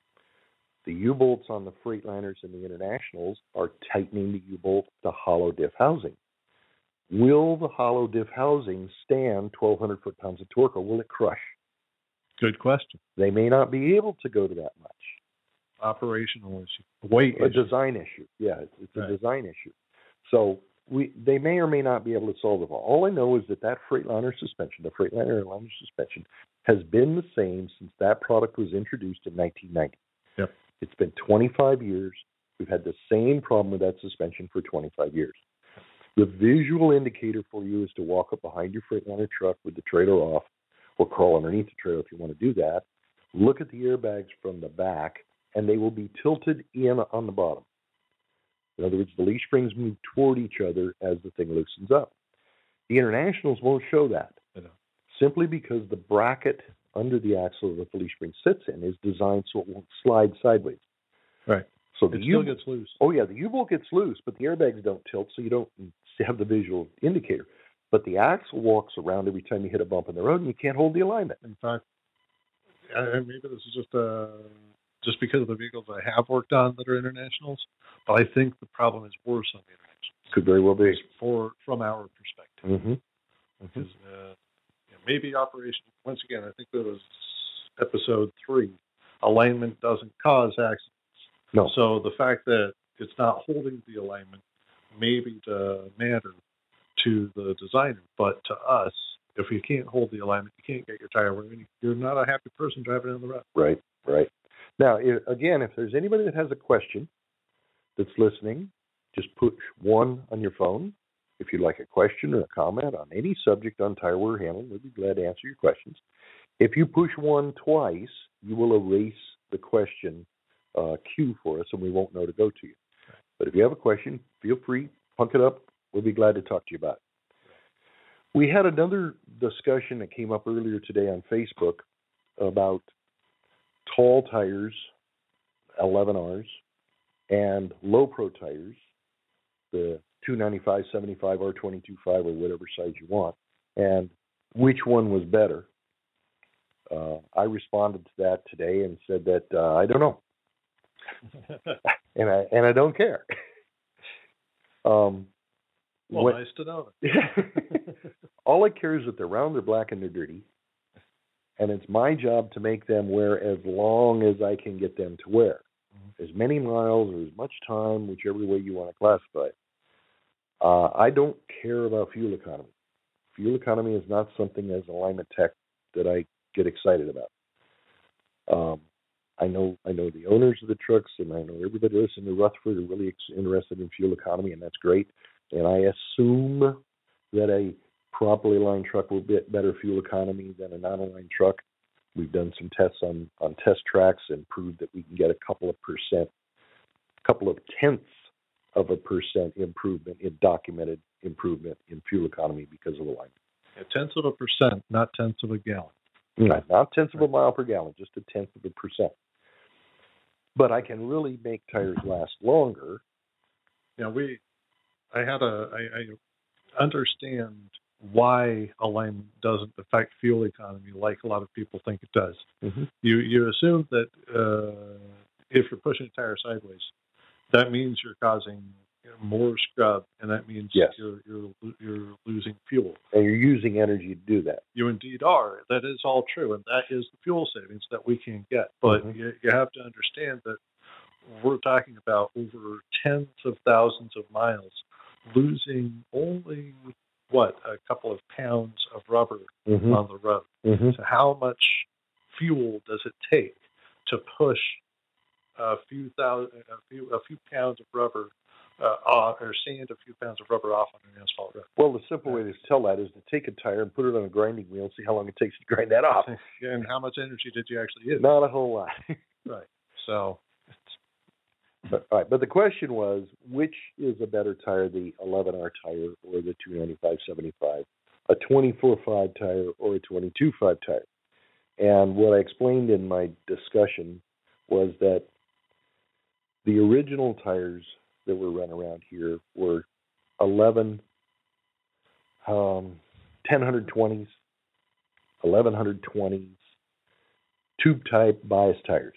The U-bolts on the Freightliners and the Internationals are tightening the U-bolt to hollow diff housing. Will the hollow diff housing stand twelve hundred foot-pounds of torque, or will it crush? Good question. They may not be able to go to that much. Operational issue. Weight A issue. Design issue. Yeah, it's, it's right. a design issue. So we they may or may not be able to solve it all. All I know is that that Freightliner suspension, the Freightliner airliner suspension, has been the same since that product was introduced in nineteen ninety. Yep. It's been twenty-five years. We've had the same problem with that suspension for twenty-five years. The visual indicator for you is to walk up behind your Freightliner truck with the trailer off, or crawl underneath the trailer if you want to do that. Look at the airbags from the back, and they will be tilted in on the bottom. In other words, the leaf springs move toward each other as the thing loosens up. The Internationals won't show that, simply because the bracket under the axle that the leaf spring sits in is designed so it won't slide sideways. Right. So the it still U- gets loose. Oh, yeah, the U-bolt gets loose, but the airbags don't tilt, so you don't have the visual indicator. But the axle walks around every time you hit a bump in the road, and you can't hold the alignment. In fact, and maybe this is just uh, just because of the vehicles I have worked on that are Internationals, but I think the problem is worse on the Internationals. Could very well be. For, from our perspective. Mm-hmm. Because uh, you know, maybe operation, once again, I think that was episode three, alignment doesn't cause accidents. No. So the fact that it's not holding the alignment may be the matter to the designer, but to us, if you can't hold the alignment, you can't get your tire running. You're not a happy person driving on the road. Right, right. Now, if, again, if there's anybody that has a question that's listening, just push one on your phone. If you'd like a question or a comment on any subject on tire wear handling, we'd be glad to answer your questions. If you push one twice, you will erase the question uh, queue for us, and we won't know to go to you. Right. But if you have a question, feel free, punk it up. We'll be glad to talk to you about it. We had another discussion that came up earlier today on Facebook about tall tires, eleven R's, and low-pro tires, the two ninety-five, seventy-five, or twenty-two point five, or whatever size you want, and which one was better. Uh, I responded to that today and said that uh, I don't know, and, I, and I don't care. um. Well, what, nice to know. All I care is that they're round, they're black, and they're dirty. And it's my job to make them wear as long as I can get them to wear. Mm-hmm. As many miles or as much time, whichever way you want to classify it. Uh, I don't care about fuel economy. Fuel economy is not something as an alignment tech that I get excited about. Um, I know I know the owners of the trucks, and I know everybody listening to Rutherford are really interested in fuel economy, and that's great. And I assume that a properly aligned truck will get better fuel economy than a non-aligned truck. We've done some tests on, on test tracks and proved that we can get a couple of percent, couple of tenths of a percent improvement in documented improvement in fuel economy because of alignment. A tenth of a percent, not tenths of a gallon. Not, not tenths of a mile per gallon, just a tenth of a percent. But I can really make tires last longer. Yeah, we... I had a. I, I understand why alignment doesn't affect fuel economy like a lot of people think it does. Mm-hmm. You you assume that uh, if you're pushing a tire sideways, that means you're causing more scrub, and that means yes. you're you're you're losing fuel. And you're using energy to do that. You indeed are. That is all true, and that is the fuel savings that we can get. But mm-hmm. you, you have to understand that we're talking about over tens of thousands of miles. Losing only, what, a couple of pounds of rubber mm-hmm. on the road. Mm-hmm. So how much fuel does it take to push a few thousand, a few, a few pounds of rubber, uh, off, or sand a few pounds of rubber off on an asphalt road? Well, the simple way to tell that is to take a tire and put it on a grinding wheel and see how long it takes to grind that off. And how much energy did you actually use? Not a whole lot. Right. So... But, all right, but the question was, which is a better tire, the eleven R tire or the two ninety-five seventy-five, a twenty-four point five tire or a twenty-two point five tire? And what I explained in my discussion was that the original tires that were run around here were eleven um, ten one twenties, eleven twenties, tube-type bias tires.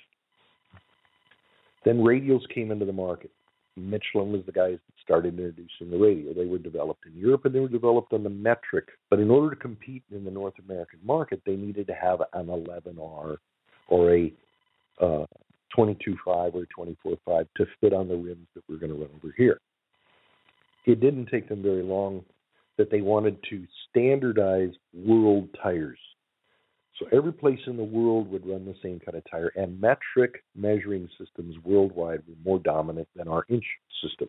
Then radials came into the market. Michelin was the guys that started introducing the radio. They were developed in Europe, and they were developed on the metric. But in order to compete in the North American market, they needed to have an eleven R or a uh, twenty-two point five or twenty-four point five to fit on the rims that we're going to run over here. It didn't take them very long that they wanted to standardize world tires. So every place in the world would run the same kind of tire, and metric measuring systems worldwide were more dominant than our inch system,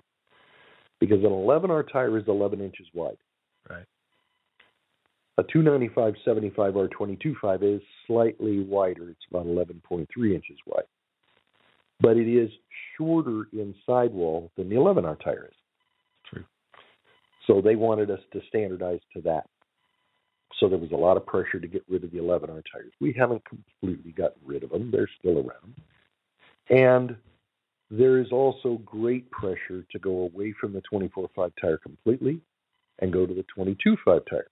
because an eleven R tire is eleven inches wide. Right. A two ninety-five seventy-five R twenty-two point five is slightly wider. It's about eleven point three inches wide. But it is shorter in sidewall than the eleven R tire is. True. So they wanted us to standardize to that. So there was a lot of pressure to get rid of the eleven R tires. We haven't completely gotten rid of them. They're still around. And there is also great pressure to go away from the twenty-four point five tire completely and go to the twenty-two point five tire.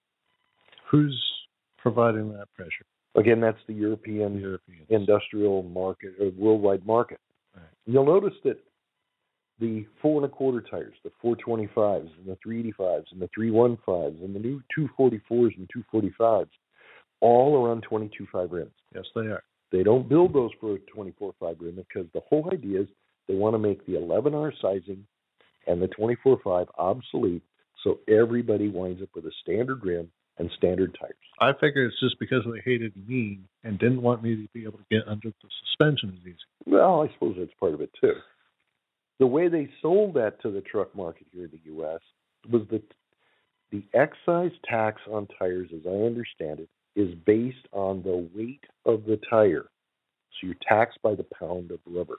Who's providing that pressure? Again, that's the European Europeans. Industrial market, or worldwide market. Right. You'll notice that the four and a quarter tires, the four twenty-fives and the three eighty-fives and the three fifteens and the new two forty-fours and two forty-fives, all are on twenty-two point five rims. Yes, they are. They don't build those for a twenty-four point five rim because the whole idea is they want to make the eleven R sizing and the twenty-four point five obsolete, so everybody winds up with a standard rim and standard tires. I figure it's just because they hated me and didn't want me to be able to get under the suspension as easy. Well, I suppose that's part of it, too. The way they sold that to the truck market here in the U S was that the excise tax on tires, as I understand it, is based on the weight of the tire. So you're taxed by the pound of rubber.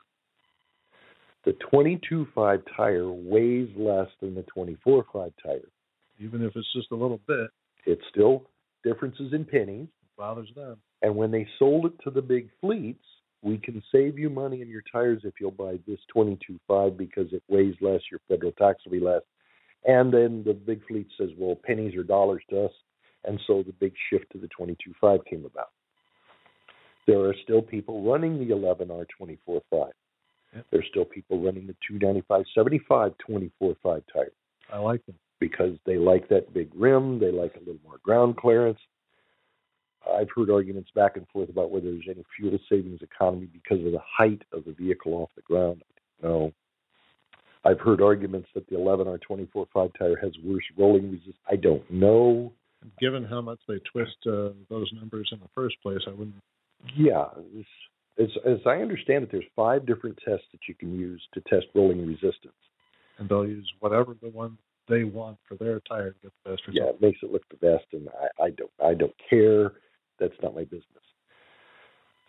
The twenty-two point five tire weighs less than the twenty-four point five tire. Even if it's just a little bit. It's still differences in pennies. It bothers them. And when they sold it to the big fleets, we can save you money in your tires if you'll buy this twenty-two point five because it weighs less, your federal tax will be less. And then the big fleet says, well, pennies are dollars to us. And so the big shift to the twenty-two point five came about. There are still people running the eleven R twenty-four point five. Yep. There's still people running the two ninety-five seventy-five twenty-four point five tire. I like them. Because they like that big rim. They like a little more ground clearance. I've heard arguments back and forth about whether there's any fuel savings economy because of the height of the vehicle off the ground. No. I've heard arguments that the eleven R twenty-four point five tire has worse rolling resistance. I don't know. Given how much they twist uh, those numbers in the first place, I wouldn't. Yeah. It's, it's, as I understand it, there's five different tests that you can use to test rolling resistance. And they'll use whatever the one they want for their tire to get the best result. Yeah, it makes it look the best, and I, I don't I don't care. That's not my business.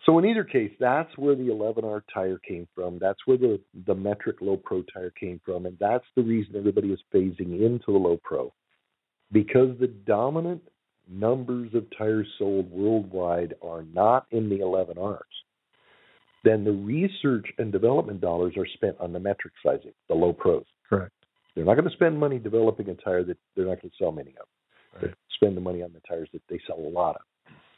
So in either case, that's where the eleven R tire came from. That's where the, the metric low pro tire came from, and that's the reason everybody is phasing into the low pro, because the dominant numbers of tires sold worldwide are not in the eleven Rs. Then the research and development dollars are spent on the metric sizing, the low pros. Correct. They're not going to spend money developing a tire that they're not going to sell many of. Right. They spend the money on the tires that they sell a lot of.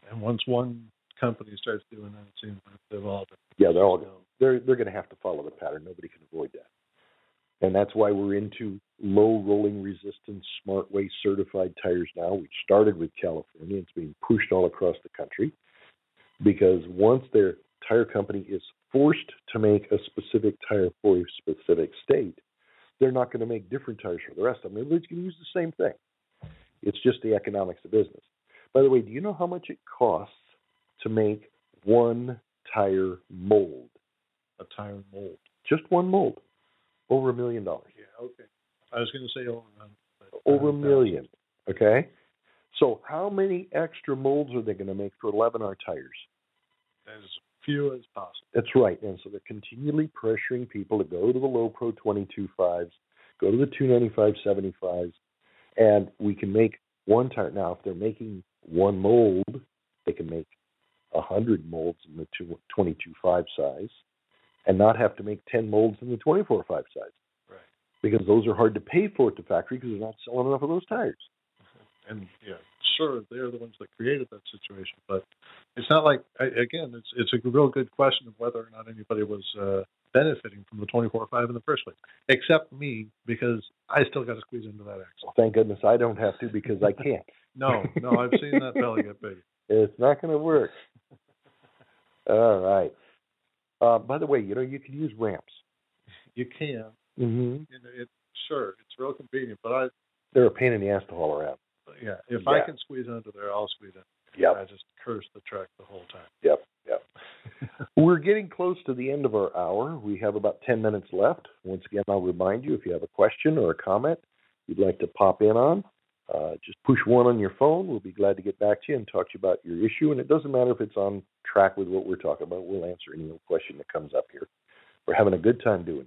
And once one company starts doing that, it seems like they've all done. Yeah, they're all they're they're going to have to follow the pattern. Nobody can avoid that. And that's why we're into low rolling resistance SmartWay certified tires now, which started with California. It's being pushed all across the country because once their tire company is forced to make a specific tire for a specific state, they're not going to make different tires for the rest of them. Everybody's going to use the same thing. It's just the economics of business. By the way, do you know how much it costs to make one tire mold? A tire mold? Just one mold. Over a million dollars. Yeah, okay. I was going to say over a Over a million, okay? So how many extra molds are they going to make for eleven R tires? That is few as possible. That's right. And so they're continually pressuring people to go to the low pro twenty-two point fives, go to the two ninety-five seventy-fives, and we can make one tire. Now, if they're making one mold, they can make one hundred molds in the twenty-two point five size and not have to make ten molds in the twenty-four point five size. Right. Because those are hard to pay for at the factory because they're not selling enough of those tires. And yeah, sure, they're the ones that created that situation, but it's not like, again, it's it's a real good question of whether or not anybody was uh, benefiting from the twenty-four five in the first place, except me, because I still got to squeeze into that axle. Well, thank goodness I don't have to, because I can't. no, no, I've seen that belly get bigger. It's not going to work. All right. Uh, by the way, you know, you could use ramps. You can. Mm-hmm. You know, it, sure, it's real convenient, but I... They're a pain in the ass to haul around. Yeah, if yeah. I can squeeze under there, I'll squeeze in. Yep. I just curse the truck the whole time. Yep, yep. We're getting close to the end of our hour. We have about ten minutes left. Once again, I'll remind you, if you have a question or a comment you'd like to pop in on, uh, just push one on your phone. We'll be glad to get back to you and talk to you about your issue. And it doesn't matter if it's on track with what we're talking about. We'll answer any question that comes up here. We're having a good time doing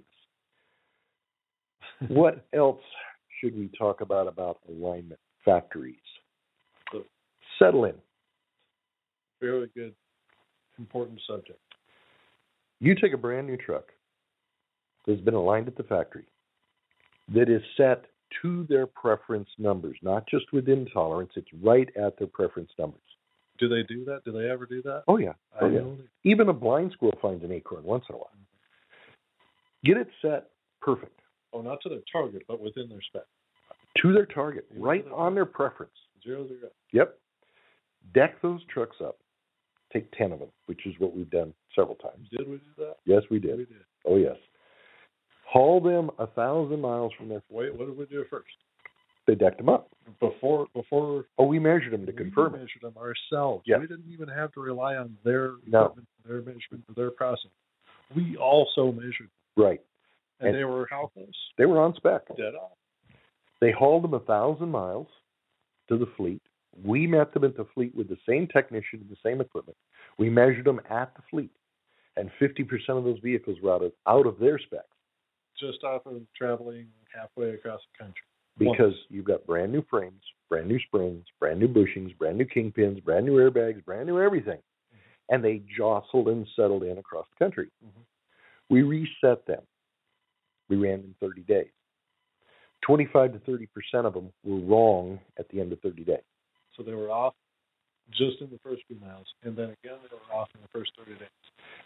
this. What else should we talk about about alignment? Factories. So, settle in. Very good, important subject. You take a brand new truck that's been aligned at the factory, that is set to their preference numbers, not just within tolerance, it's right at their preference numbers. Do they do that? Do they ever do that? Oh, yeah. Oh, yeah. Even a blind squirrel finds an acorn once in a while. Mm-hmm. Get it set perfect. Oh, not to their target, but within their spec. To their target, right on their preference. Zero, zero. Yep. Deck those trucks up. Take ten of them, which is what we've done several times. Did we do that? Yes, we did. We did. Oh, yes. Haul them a thousand miles from their... Wait, what did we do first? They decked them up. Before... before. Oh, we measured them to confirm it. We measured them ourselves. Yes. We didn't even have to rely on their equipment, no. their measurement, or their process. We also measured them. Right. And, and they were how close? They were on spec. Dead on. They hauled them one thousand miles to the fleet. We met them at the fleet with the same technician and the same equipment. We measured them at the fleet, and fifty percent of those vehicles were out of, out of their specs. Just off of traveling halfway across the country. Because Once. You've got brand new frames, brand new springs, brand new bushings, brand new kingpins, brand new airbags, brand new everything. Mm-hmm. And they jostled and settled in across the country. Mm-hmm. We reset them. We ran them thirty days. twenty-five to thirty percent of them were wrong at the end of thirty days. So they were off just in the first few miles, and then again they were off in the first thirty days.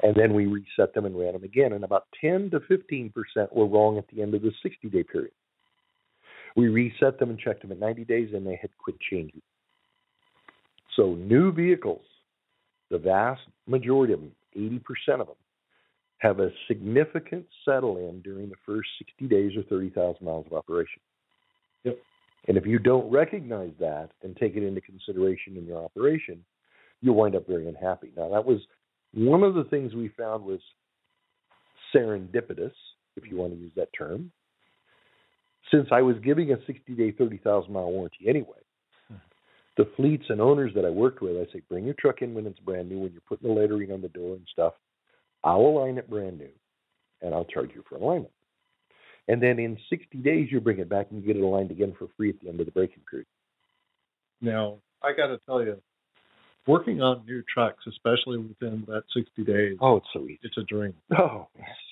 And then we reset them and ran them again, and about ten to fifteen percent were wrong at the end of the sixty-day period. We reset them and checked them at ninety days, and they had quit changing. So new vehicles, the vast majority of them, eighty percent of them, have a significant settle-in during the first sixty days or thirty thousand miles of operation. Yep. And if you don't recognize that and take it into consideration in your operation, you'll wind up very unhappy. Now, that was one of the things we found was serendipitous, if you want to use that term. Since I was giving a sixty-day, thirty thousand mile warranty anyway, the fleets and owners that I worked with, I say, bring your truck in when it's brand new, when you're putting the lettering on the door and stuff. I'll align it brand new, and I'll charge you for alignment. And then in sixty days, you bring it back and you get it aligned again for free at the end of the braking period. Now, I got to tell you, working on new trucks, especially within that sixty days, oh, it's so easy. It's a dream. Oh,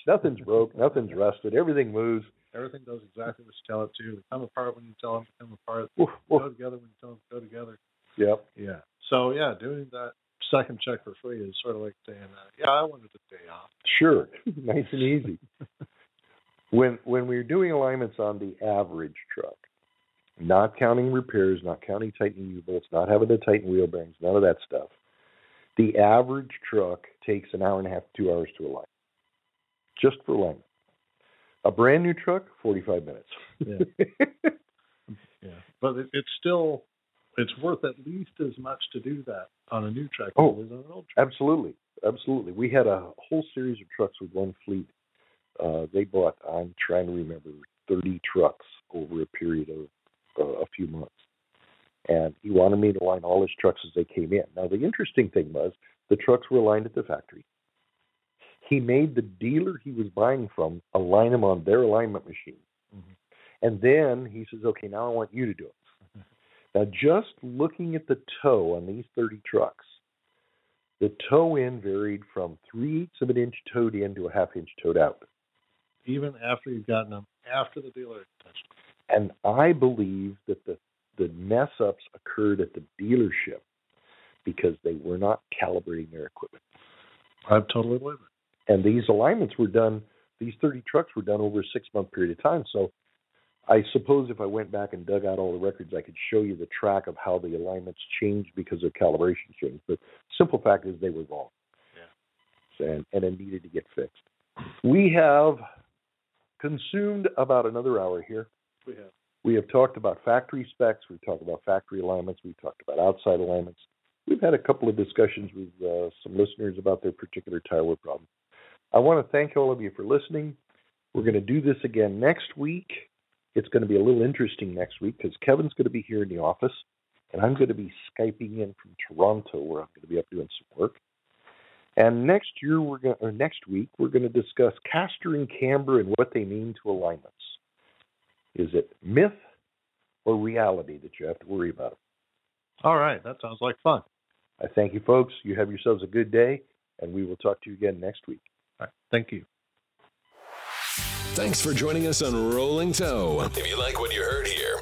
nothing's broke, nothing's rusted, everything moves. Everything does exactly what you tell it to. They come apart when you tell them to come apart. Oof, oof. Go together when you tell them to go together. Yep. Yeah. So, yeah, doing that second check for free is sort of like saying, uh, yeah, I wanted a day off. Sure. Nice and easy. when when we're doing alignments on the average truck, not counting repairs, not counting tightening U-bolts, not having to tighten wheel bearings, none of that stuff, the average truck takes an hour and a half, two hours to align, just for alignment. A brand new truck, forty-five minutes. Yeah. Yeah. But it, it's still... It's worth at least as much to do that on a new truck as oh, it is on an old truck. Absolutely. Absolutely. We had a whole series of trucks with one fleet. Uh, they bought, I'm trying to remember, thirty trucks over a period of uh, a few months. And he wanted me to line all his trucks as they came in. Now, the interesting thing was the trucks were lined at the factory. He made the dealer he was buying from align them on their alignment machine. Mm-hmm. And then he says, okay, now I want you to do it. Now, just looking at the toe on these thirty trucks, the toe in varied from three-eighths of an inch towed in to a half-inch towed out. Even after you've gotten them, after the dealer touched them. And I believe that the, the mess-ups occurred at the dealership because they were not calibrating their equipment. I totally believe it. And these alignments were done These thirty trucks were done over a six-month period of time. So I suppose if I went back and dug out all the records, I could show you the track of how the alignments changed because of calibration change. But simple fact is they were wrong, yeah. and, and it needed to get fixed. We have consumed about another hour here. We have. We have talked about factory specs. We've talked about factory alignments. We've talked about outside alignments. We've had a couple of discussions with uh, some listeners about their particular tire wear problem. I want to thank all of you for listening. We're going to do this again next week. It's going to be a little interesting next week because Kevin's going to be here in the office, and I'm going to be Skyping in from Toronto, where I'm going to be up doing some work. And next year, we're going to, or next week, we're going to discuss caster and camber and what they mean to alignments. Is it myth or reality that you have to worry about? All right. That sounds like fun. I thank you, folks. You have yourselves a good day, and we will talk to you again next week. All right. Thank you. Thanks for joining us on Rolling Toe. If you like what you heard here,